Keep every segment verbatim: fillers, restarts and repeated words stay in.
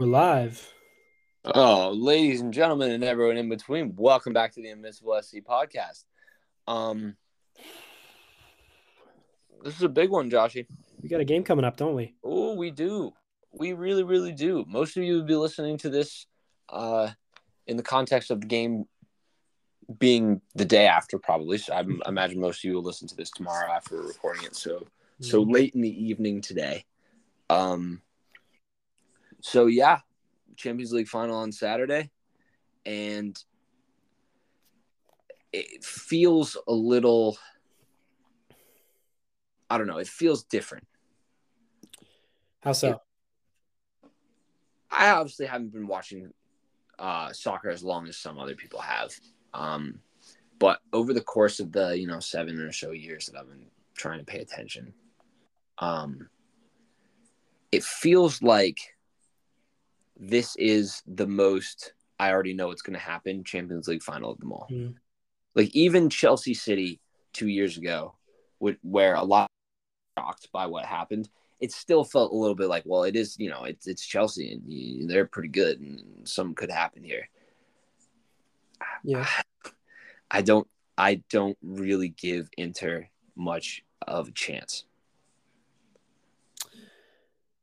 We're live. Oh, ladies and gentlemen and everyone in between, welcome back to the Invisible S C podcast. Um, this is a big one, Joshy. We got a game coming up, don't we? Oh, we do. We really, really do. Most of you would be listening to this uh, in the context of the game being the day after, probably. So I imagine most of you will listen to this tomorrow after we're recording it. So, mm-hmm. so late in the evening today. Um. So, yeah, Champions League final on Saturday, and it feels a little, I don't know, it feels different. How so? It, I obviously haven't been watching uh, soccer as long as some other people have, um, but over the course of the, you know, seven or so years that I've been trying to pay attention, um, it feels like this is the most, I already know what's going to happen, Champions League final of them all. Mm. Like, even Chelsea City two years ago, where a lot were shocked by what happened, it still felt a little bit like, well, it is, you know, it's, it's Chelsea, and they're pretty good, and something could happen here. Yeah. I don't, I don't really give Inter much of a chance.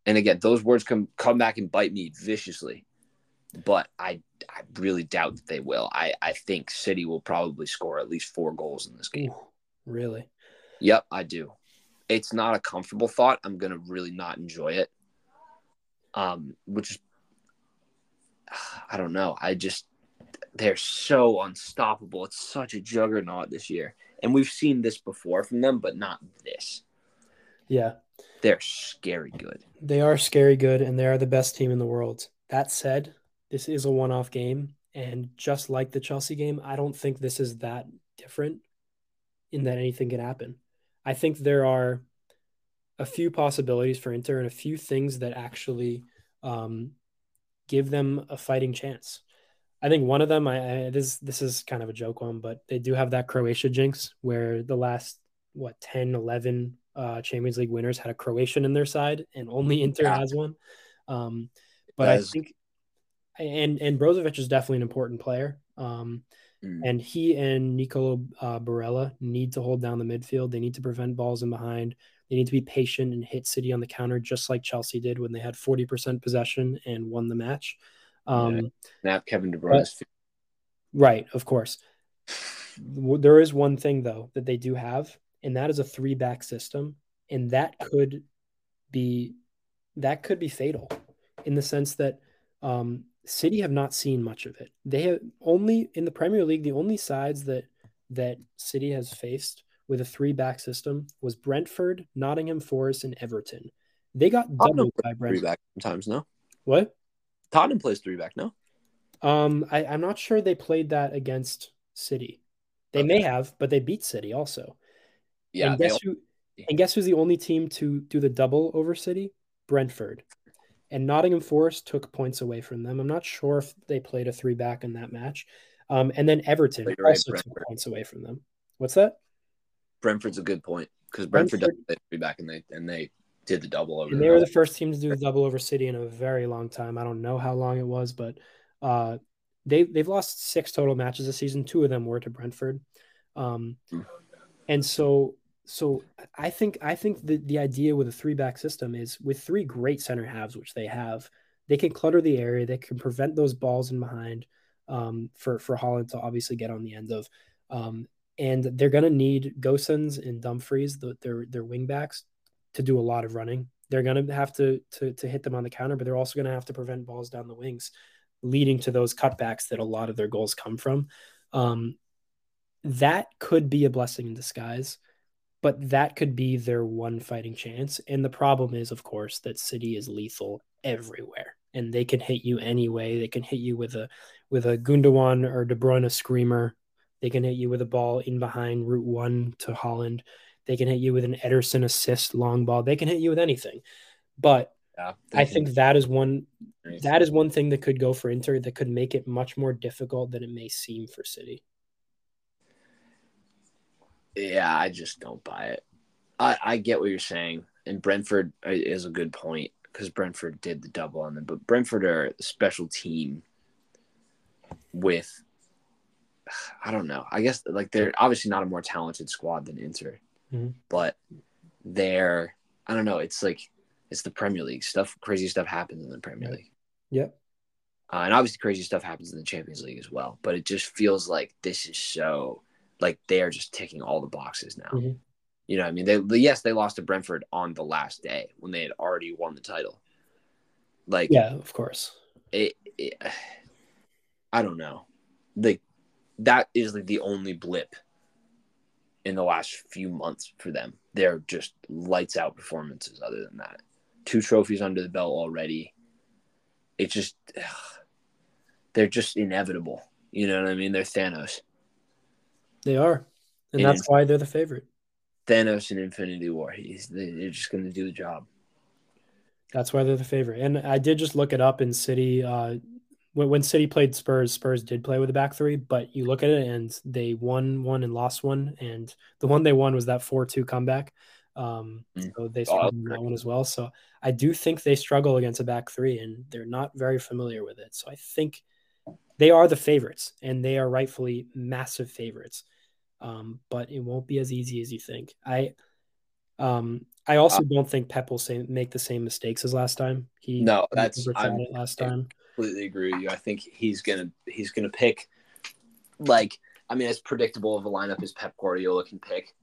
And again, those words come come back and bite me viciously, but I I really doubt that they will. I, I think City will probably score at least four goals in this game. Really? Yep, I do. It's not a comfortable thought. I'm gonna really not enjoy it. Um, which is, I don't know. I just they're so unstoppable. It's such a juggernaut this year, and we've seen this before from them, but not this. Yeah. They're scary good. They are scary good, and they are the best team in the world. That said, this is a one-off game, and just like the Chelsea game, I don't think this is that different in that anything can happen. I think there are a few possibilities for Inter and a few things that actually um, give them a fighting chance. I think one of them, I, I this this is kind of a joke one, but they do have that Croatia jinx where the last, what, ten, eleven Uh, Champions League winners had a Croatian in their side, and only Inter yeah. has one. Um, but I think, and and Brozovic is definitely an important player. Um, mm. And he and Nicolo uh, Barella need to hold down the midfield. They need to prevent balls in behind. They need to be patient and hit City on the counter, just like Chelsea did when they had forty percent possession and won the match. Um, yeah. Now Kevin De Bruyne. Right, of course. There is one thing though that they do have. And that is a three-back system, and that could be that could be fatal in the sense that um, City have not seen much of it. They have only in the Premier League, the only sides that that City has faced with a three-back system was Brentford, Nottingham Forest, and Everton. They got doubled by Brentford. Three back sometimes, no. What? Tottenham plays three-back, no. Um, I, I'm not sure they played that against City. They okay. may have, but they beat City also. Yeah, and, guess all- who, and guess who's the only team to do the double over City? Brentford. And Nottingham Forest took points away from them. I'm not sure if they played a three-back in that match. Um, and then Everton right, also Brentford. took points away from them. What's that? Brentford's a good point because Brentford, Brentford does play three-back, and they, and they did the double over. And they were the first team to do the double over City in a very long time. I don't know how long it was, but uh, they, they've lost six total matches this season. Two of them were to Brentford. Um mm. And so, so I think I think the, the idea with a three-back system is with three great center halves, which they have, they can clutter the area. They can prevent those balls in behind um, for, for Haaland to obviously get on the end of. Um, and they're going to need Gosens and Dumfries, the, their their wing backs, to do a lot of running. They're going to have to to hit them on the counter, but they're also going to have to prevent balls down the wings, leading to those cutbacks that a lot of their goals come from. Um That could be a blessing in disguise, but that could be their one fighting chance. And the problem is, of course, that City is lethal everywhere, and they can hit you anyway. They can hit you with a with a Gundogan or De Bruyne screamer. They can hit you with a ball in behind route one to Haaland. They can hit you with an Ederson assist long ball. They can hit you with anything. But yeah, I think that is one that is one thing that could go for Inter that could make it much more difficult than it may seem for City. Yeah, I just don't buy it. I, I get what you're saying, and Brentford is a good point. because Brentford did the double on them. But Brentford are a special team with, I don't know. I guess, like, they're obviously not a more talented squad than Inter. Mm-hmm. But they're, I don't know. It's like, it's the Premier League. Stuff, crazy stuff happens in the Premier League. Yep. Uh, and obviously crazy stuff happens in the Champions League as well. But it just feels like this is so, like, they're just ticking all the boxes now. Mm-hmm. You know what I mean? They Yes, they lost to Brentford on the last day when they had already won the title. Like, yeah, of course. It, it, I don't know. Like, that is, like, the only blip in the last few months for them. They're just lights-out performances other than that. Two trophies under the belt already. It's just ugh, they're just inevitable. You know what I mean? They're Thanos. They are. And, and that's why they're the favorite. Thanos in Infinity War. He's, they're just going to do the job. That's why they're the favorite. And I did just look it up in City. Uh, when, when City played Spurs, Spurs did play with a back three, but you look at it and they won one and lost one. And the one they won was that four two comeback. Um, mm. So they struggled oh, in that one as well. So I do think they struggle against a back three and they're not very familiar with it. So I think they are the favorites and they are rightfully massive favorites. Um, but it won't be as easy as you think. I, um, I also uh, don't think Pep will say, make the same mistakes as last time. He no, that's I last time. Completely agree with you. I think he's gonna he's gonna pick, like, I mean, as predictable of a lineup as Pep Guardiola can pick.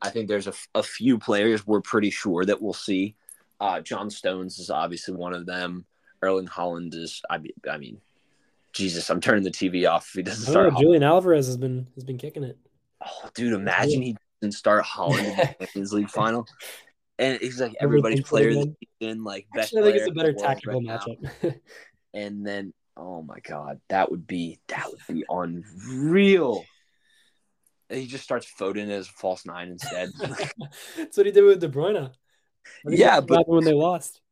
I think there's a, a few players we're pretty sure that we'll see. Uh, John Stones is obviously one of them. Erling Haaland is. I mean, I mean, Jesus, I'm turning the T V off if he doesn't start. Know, Julian Alvarez has been has been kicking it. Oh, dude, imagine he doesn't start Haaland in the Champions League final. And he's like everybody's player that's been like best player. I think it's a better tactical matchup. And then, oh my God, that would be that would be unreal. And he just starts Foden as a false nine instead. That's what he did with De Bruyne. Yeah, but when they lost.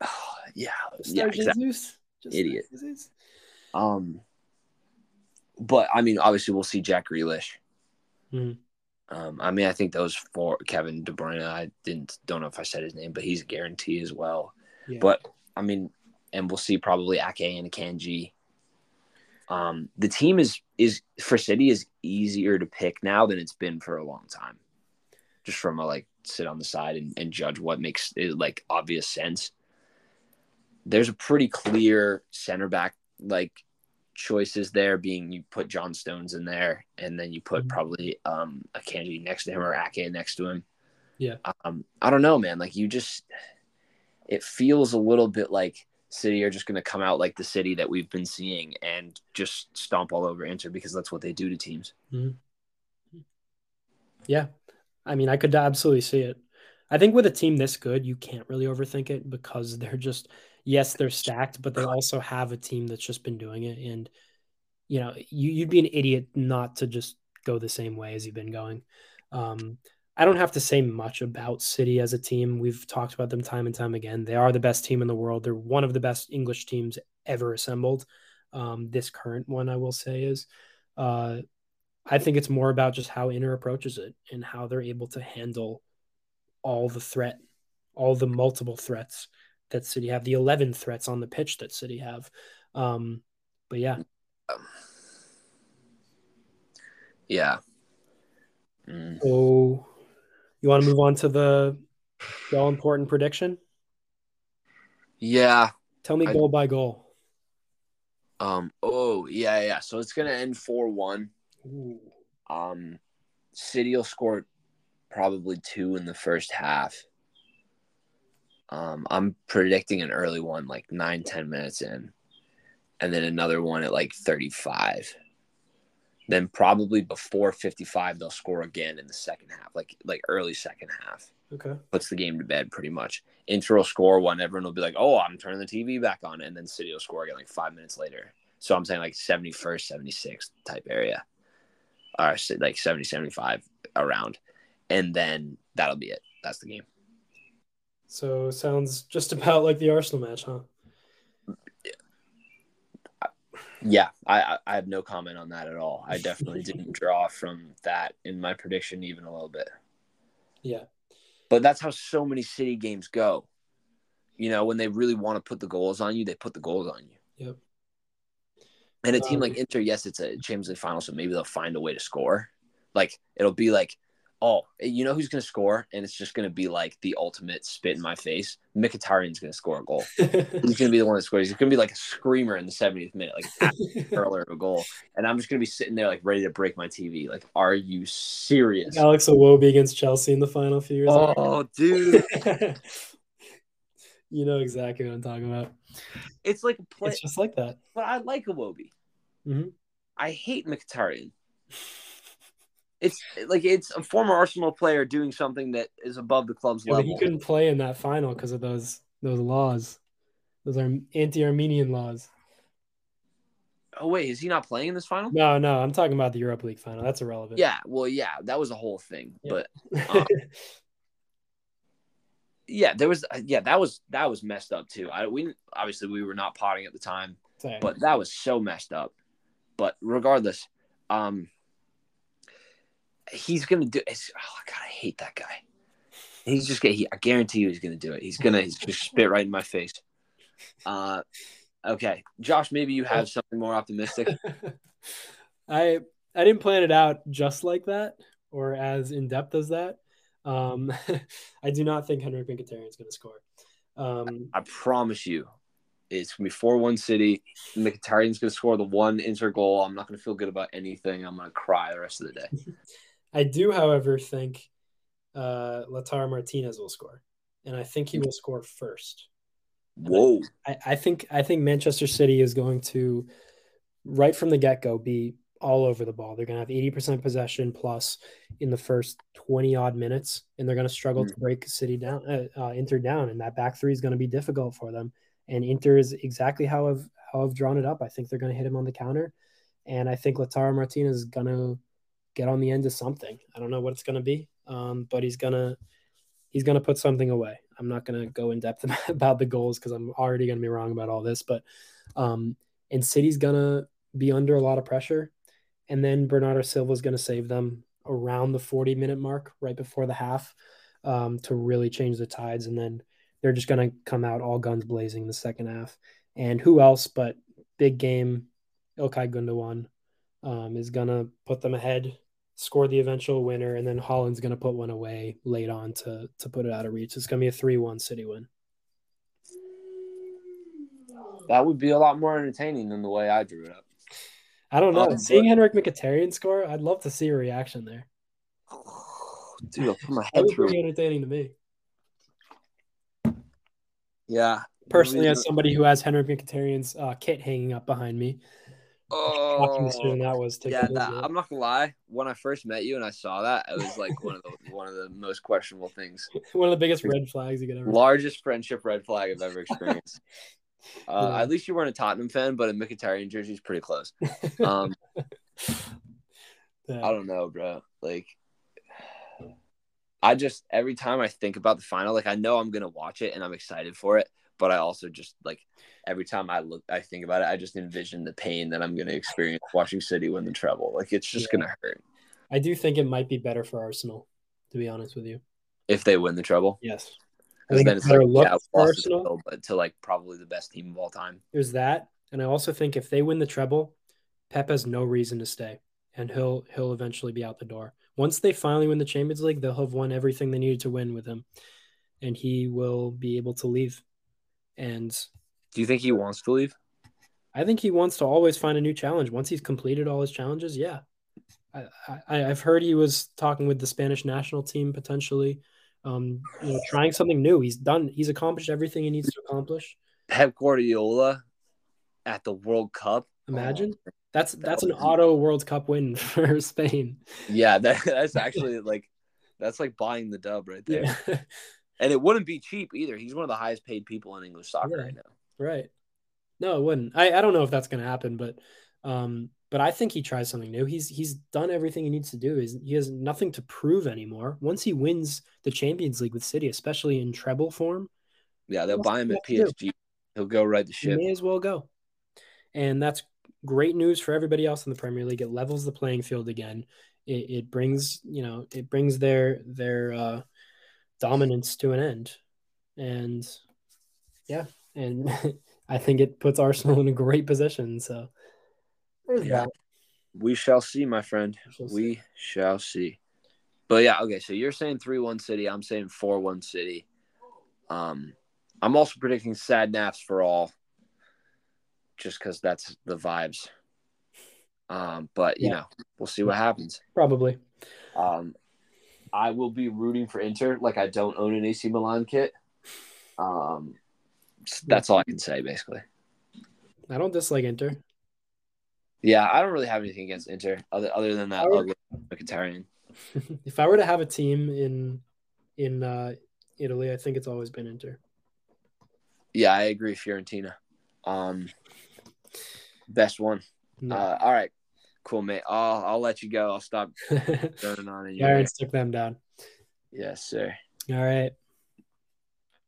Oh, yeah. Yeah, exactly. Jesus. Just idiot. Jesus. Um, but I mean, obviously, we'll see Jack Grealish. Mm. Um, I mean, I think those four, Kevin De Bruyne, I didn't don't know if I said his name, but he's a guarantee as well. Yeah. But I mean, and we'll see probably Ake and Akanji. Um, the team is is for City is easier to pick now than it's been for a long time. Just from a like sit on the side and, and judge what makes it, like, obvious sense. There's a pretty clear center back like choices there, being you put John Stones in there and then you put probably um Akanji next to him or Ake next to him. Yeah. Um, I don't know, man. Like, you just it feels a little bit like City are just going to come out like the City that we've been seeing and just stomp all over Inter because that's what they do to teams. Mm-hmm. Yeah. I mean, I could absolutely see it. I think with a team this good, you can't really overthink it because they're just yes, they're stacked, but they also have a team that's just been doing it. And, you know, you, you'd be an idiot not to just go the same way as you've been going. Um, I don't have to say much about City as a team. We've talked about them time and time again. They are the best team in the world. They're one of the best English teams ever assembled. Um, this current one, I will say, is uh, I think it's more about just how Inter approaches it and how they're able to handle all the threat, all the multiple threats that City have, the eleven threats on the pitch that City have. Um, but yeah. Yeah. Mm. So you want to move on to the all important prediction? Yeah. Tell me I, goal by goal. Um. Oh, yeah, yeah. So it's going to end four one. Um, City will score probably two in the first half. Um, I'm predicting an early one, like nine, ten minutes in, and then another one at like thirty-five. Then probably before fifty-five, they'll score again in the second half, like like early second half. Okay. Puts the game to bed pretty much. Inter will score one. Everyone will be like, oh, I'm turning the T V back on. And then City will score again like five minutes later. So I'm saying like seventy-first, seventy-sixth type area. Or like seventy, seventy-five around. And then that'll be it. That's the game. So sounds just about like the Arsenal match, huh? Yeah, I, I have no comment on that at all. I definitely didn't draw from that in my prediction even a little bit. Yeah. But that's how so many City games go. You know, when they really want to put the goals on you, they put the goals on you. Yep. And a team um, like Inter, yes, it's a Champions League final, so maybe they'll find a way to score. Like, it'll be like, oh, you know who's going to score? And it's just going to be like the ultimate spit in my face. Mkhitaryan's going to score a goal. He's going to be the one that scores. He's going to be like a screamer in the seventieth minute, like hurler of a goal. And I'm just going to be sitting there like ready to break my T V. Like, are you serious? Alex Iwobi against Chelsea in the final few years. Oh, later. Dude. You know exactly what I'm talking about. It's like play- it's just like that. But I like Iwobi. Mm-hmm. I hate Mkhitaryan. It's like it's a former Arsenal player doing something that is above the club's yeah, level. He couldn't play in that final because of those those laws. Those are anti-Armenian laws. Oh wait, is he not playing in this final? No, no, I'm talking about the Europa League final. That's irrelevant. Yeah, well, yeah, that was a whole thing, yeah. but. Um, Yeah, there was. Yeah, that was that was messed up too. I we obviously we were not potting at the time, Same. but that was so messed up. But regardless, um, he's gonna do. It's, oh God, I hate that guy. He's just gonna. He, I guarantee you, he's gonna do it. He's gonna. He's just spit right in my face. Uh, okay, Josh. Maybe you have something more optimistic. I I didn't plan it out just like that or as in depth as that. Um, I do not think Henrik Mkhitaryan is going to score. Um, I, I promise you, it's going to be four one City. Mkhitaryan is going to score the one Inter goal. I'm not going to feel good about anything. I'm going to cry the rest of the day. I do, however, think uh, Lautaro Martinez will score, and I think he will score first. Whoa! I, I think I think Manchester City is going to, right from the get-go, be all over the ball. They're going to have eighty percent possession plus in the first twenty odd minutes, and they're going to struggle mm. to break City down, uh, uh, Inter down, and that back three is going to be difficult for them. And Inter is exactly how I've how I've drawn it up. I think they're going to hit him on the counter, and I think Lautaro Martinez is going to get on the end of something. I don't know what it's going to be, um, but he's going to he's going to put something away. I'm not going to go in depth about the goals because I'm already going to be wrong about all this, but um, and City's going to be under a lot of pressure. And then Bernardo Silva is going to save them around the forty-minute mark right before the half um, to really change the tides. And then they're just going to come out all guns blazing in the second half. And who else but big game İlkay Gundogan um, is going to put them ahead, score the eventual winner, and then Haaland's going to put one away late on to, to put it out of reach. It's going to be a three one City win. That would be a lot more entertaining than the way I drew it up. I don't know. Um, Seeing Henrik Mkhitaryan score, I'd love to see a reaction there. Oh, dude, I'll put my head through. That would be entertaining to me. Yeah. Personally, as somebody who has Henrik Mkhitaryan's uh, kit hanging up behind me. Oh. That was yeah, nah, I'm not going to lie. When I first met you and I saw that, it was like one of the one of the most questionable things. One of the biggest red flags you could ever Largest friendship red flag I've ever experienced. Uh, yeah. At least you weren't a Tottenham fan, but a Mkhitaryan jersey is pretty close. Um, yeah. I don't know, bro. Like, I just every time I think about the final, like I know I'm gonna watch it and I'm excited for it, but I also just like every time I look, I think about it, I just envision the pain that I'm gonna experience watching City win the treble. Like, it's just yeah. gonna hurt. I do think it might be better for Arsenal, to be honest with you, if they win the treble. Yes. Because then it's like, yeah, Arsenal, but to like probably the best team of all time. There's that, and I also think if they win the treble, Pep has no reason to stay, and he'll he'll eventually be out the door. Once they finally win the Champions League, they'll have won everything they needed to win with him, and he will be able to leave. And do you think he wants to leave? I think he wants to always find a new challenge. Once he's completed all his challenges, yeah. I, I I've heard he was talking with the Spanish national team potentially. Um, you know, trying something new. He's done. He's accomplished everything he needs to accomplish. Pep Guardiola at the World Cup. Imagine oh, that's that's that an auto be... World Cup win for Spain. Yeah, that, that's actually like that's like buying the dub right there. Yeah. And it wouldn't be cheap either. He's one of the highest paid people in English soccer right, right now. Right? No, it wouldn't. I, I don't know if that's going to happen, but um, but I think he tries something new. He's he's done everything he needs to do. He's, he has nothing to prove anymore. Once he wins the Champions League with City, especially in treble form. Yeah, they'll buy him at P S G. He'll go right the ship. He may as well go. And that's great news for everybody else in the Premier League. It levels the playing field again. It, it brings, you know, it brings their their uh, dominance to an end. And Yeah, and I think it puts Arsenal in a great position. So there's yeah. that. We shall see, my friend. We shall see. We shall see. But, yeah, okay, so you're saying three one City. I'm saying four one City. Um, I'm also predicting sad naps for all just because that's the vibes. Um, but, you yeah. know, we'll see what happens. Probably. Um, I will be rooting for Inter. Like, I don't own an A C Milan kit. Um, that's all I can say, basically. I don't dislike Inter. Yeah, I don't really have anything against Inter other other than that ugly Mkhitaryan. If I were to have a team in in uh, Italy, I think it's always been Inter. Yeah, I agree. Fiorentina, um, best one. No. Uh, all right, cool, mate. I'll I'll let you go. I'll stop turning on you. Aaron took them down. Yes, sir. All right.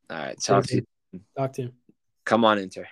All right. Talk to you. Talk to you. Come on, Inter.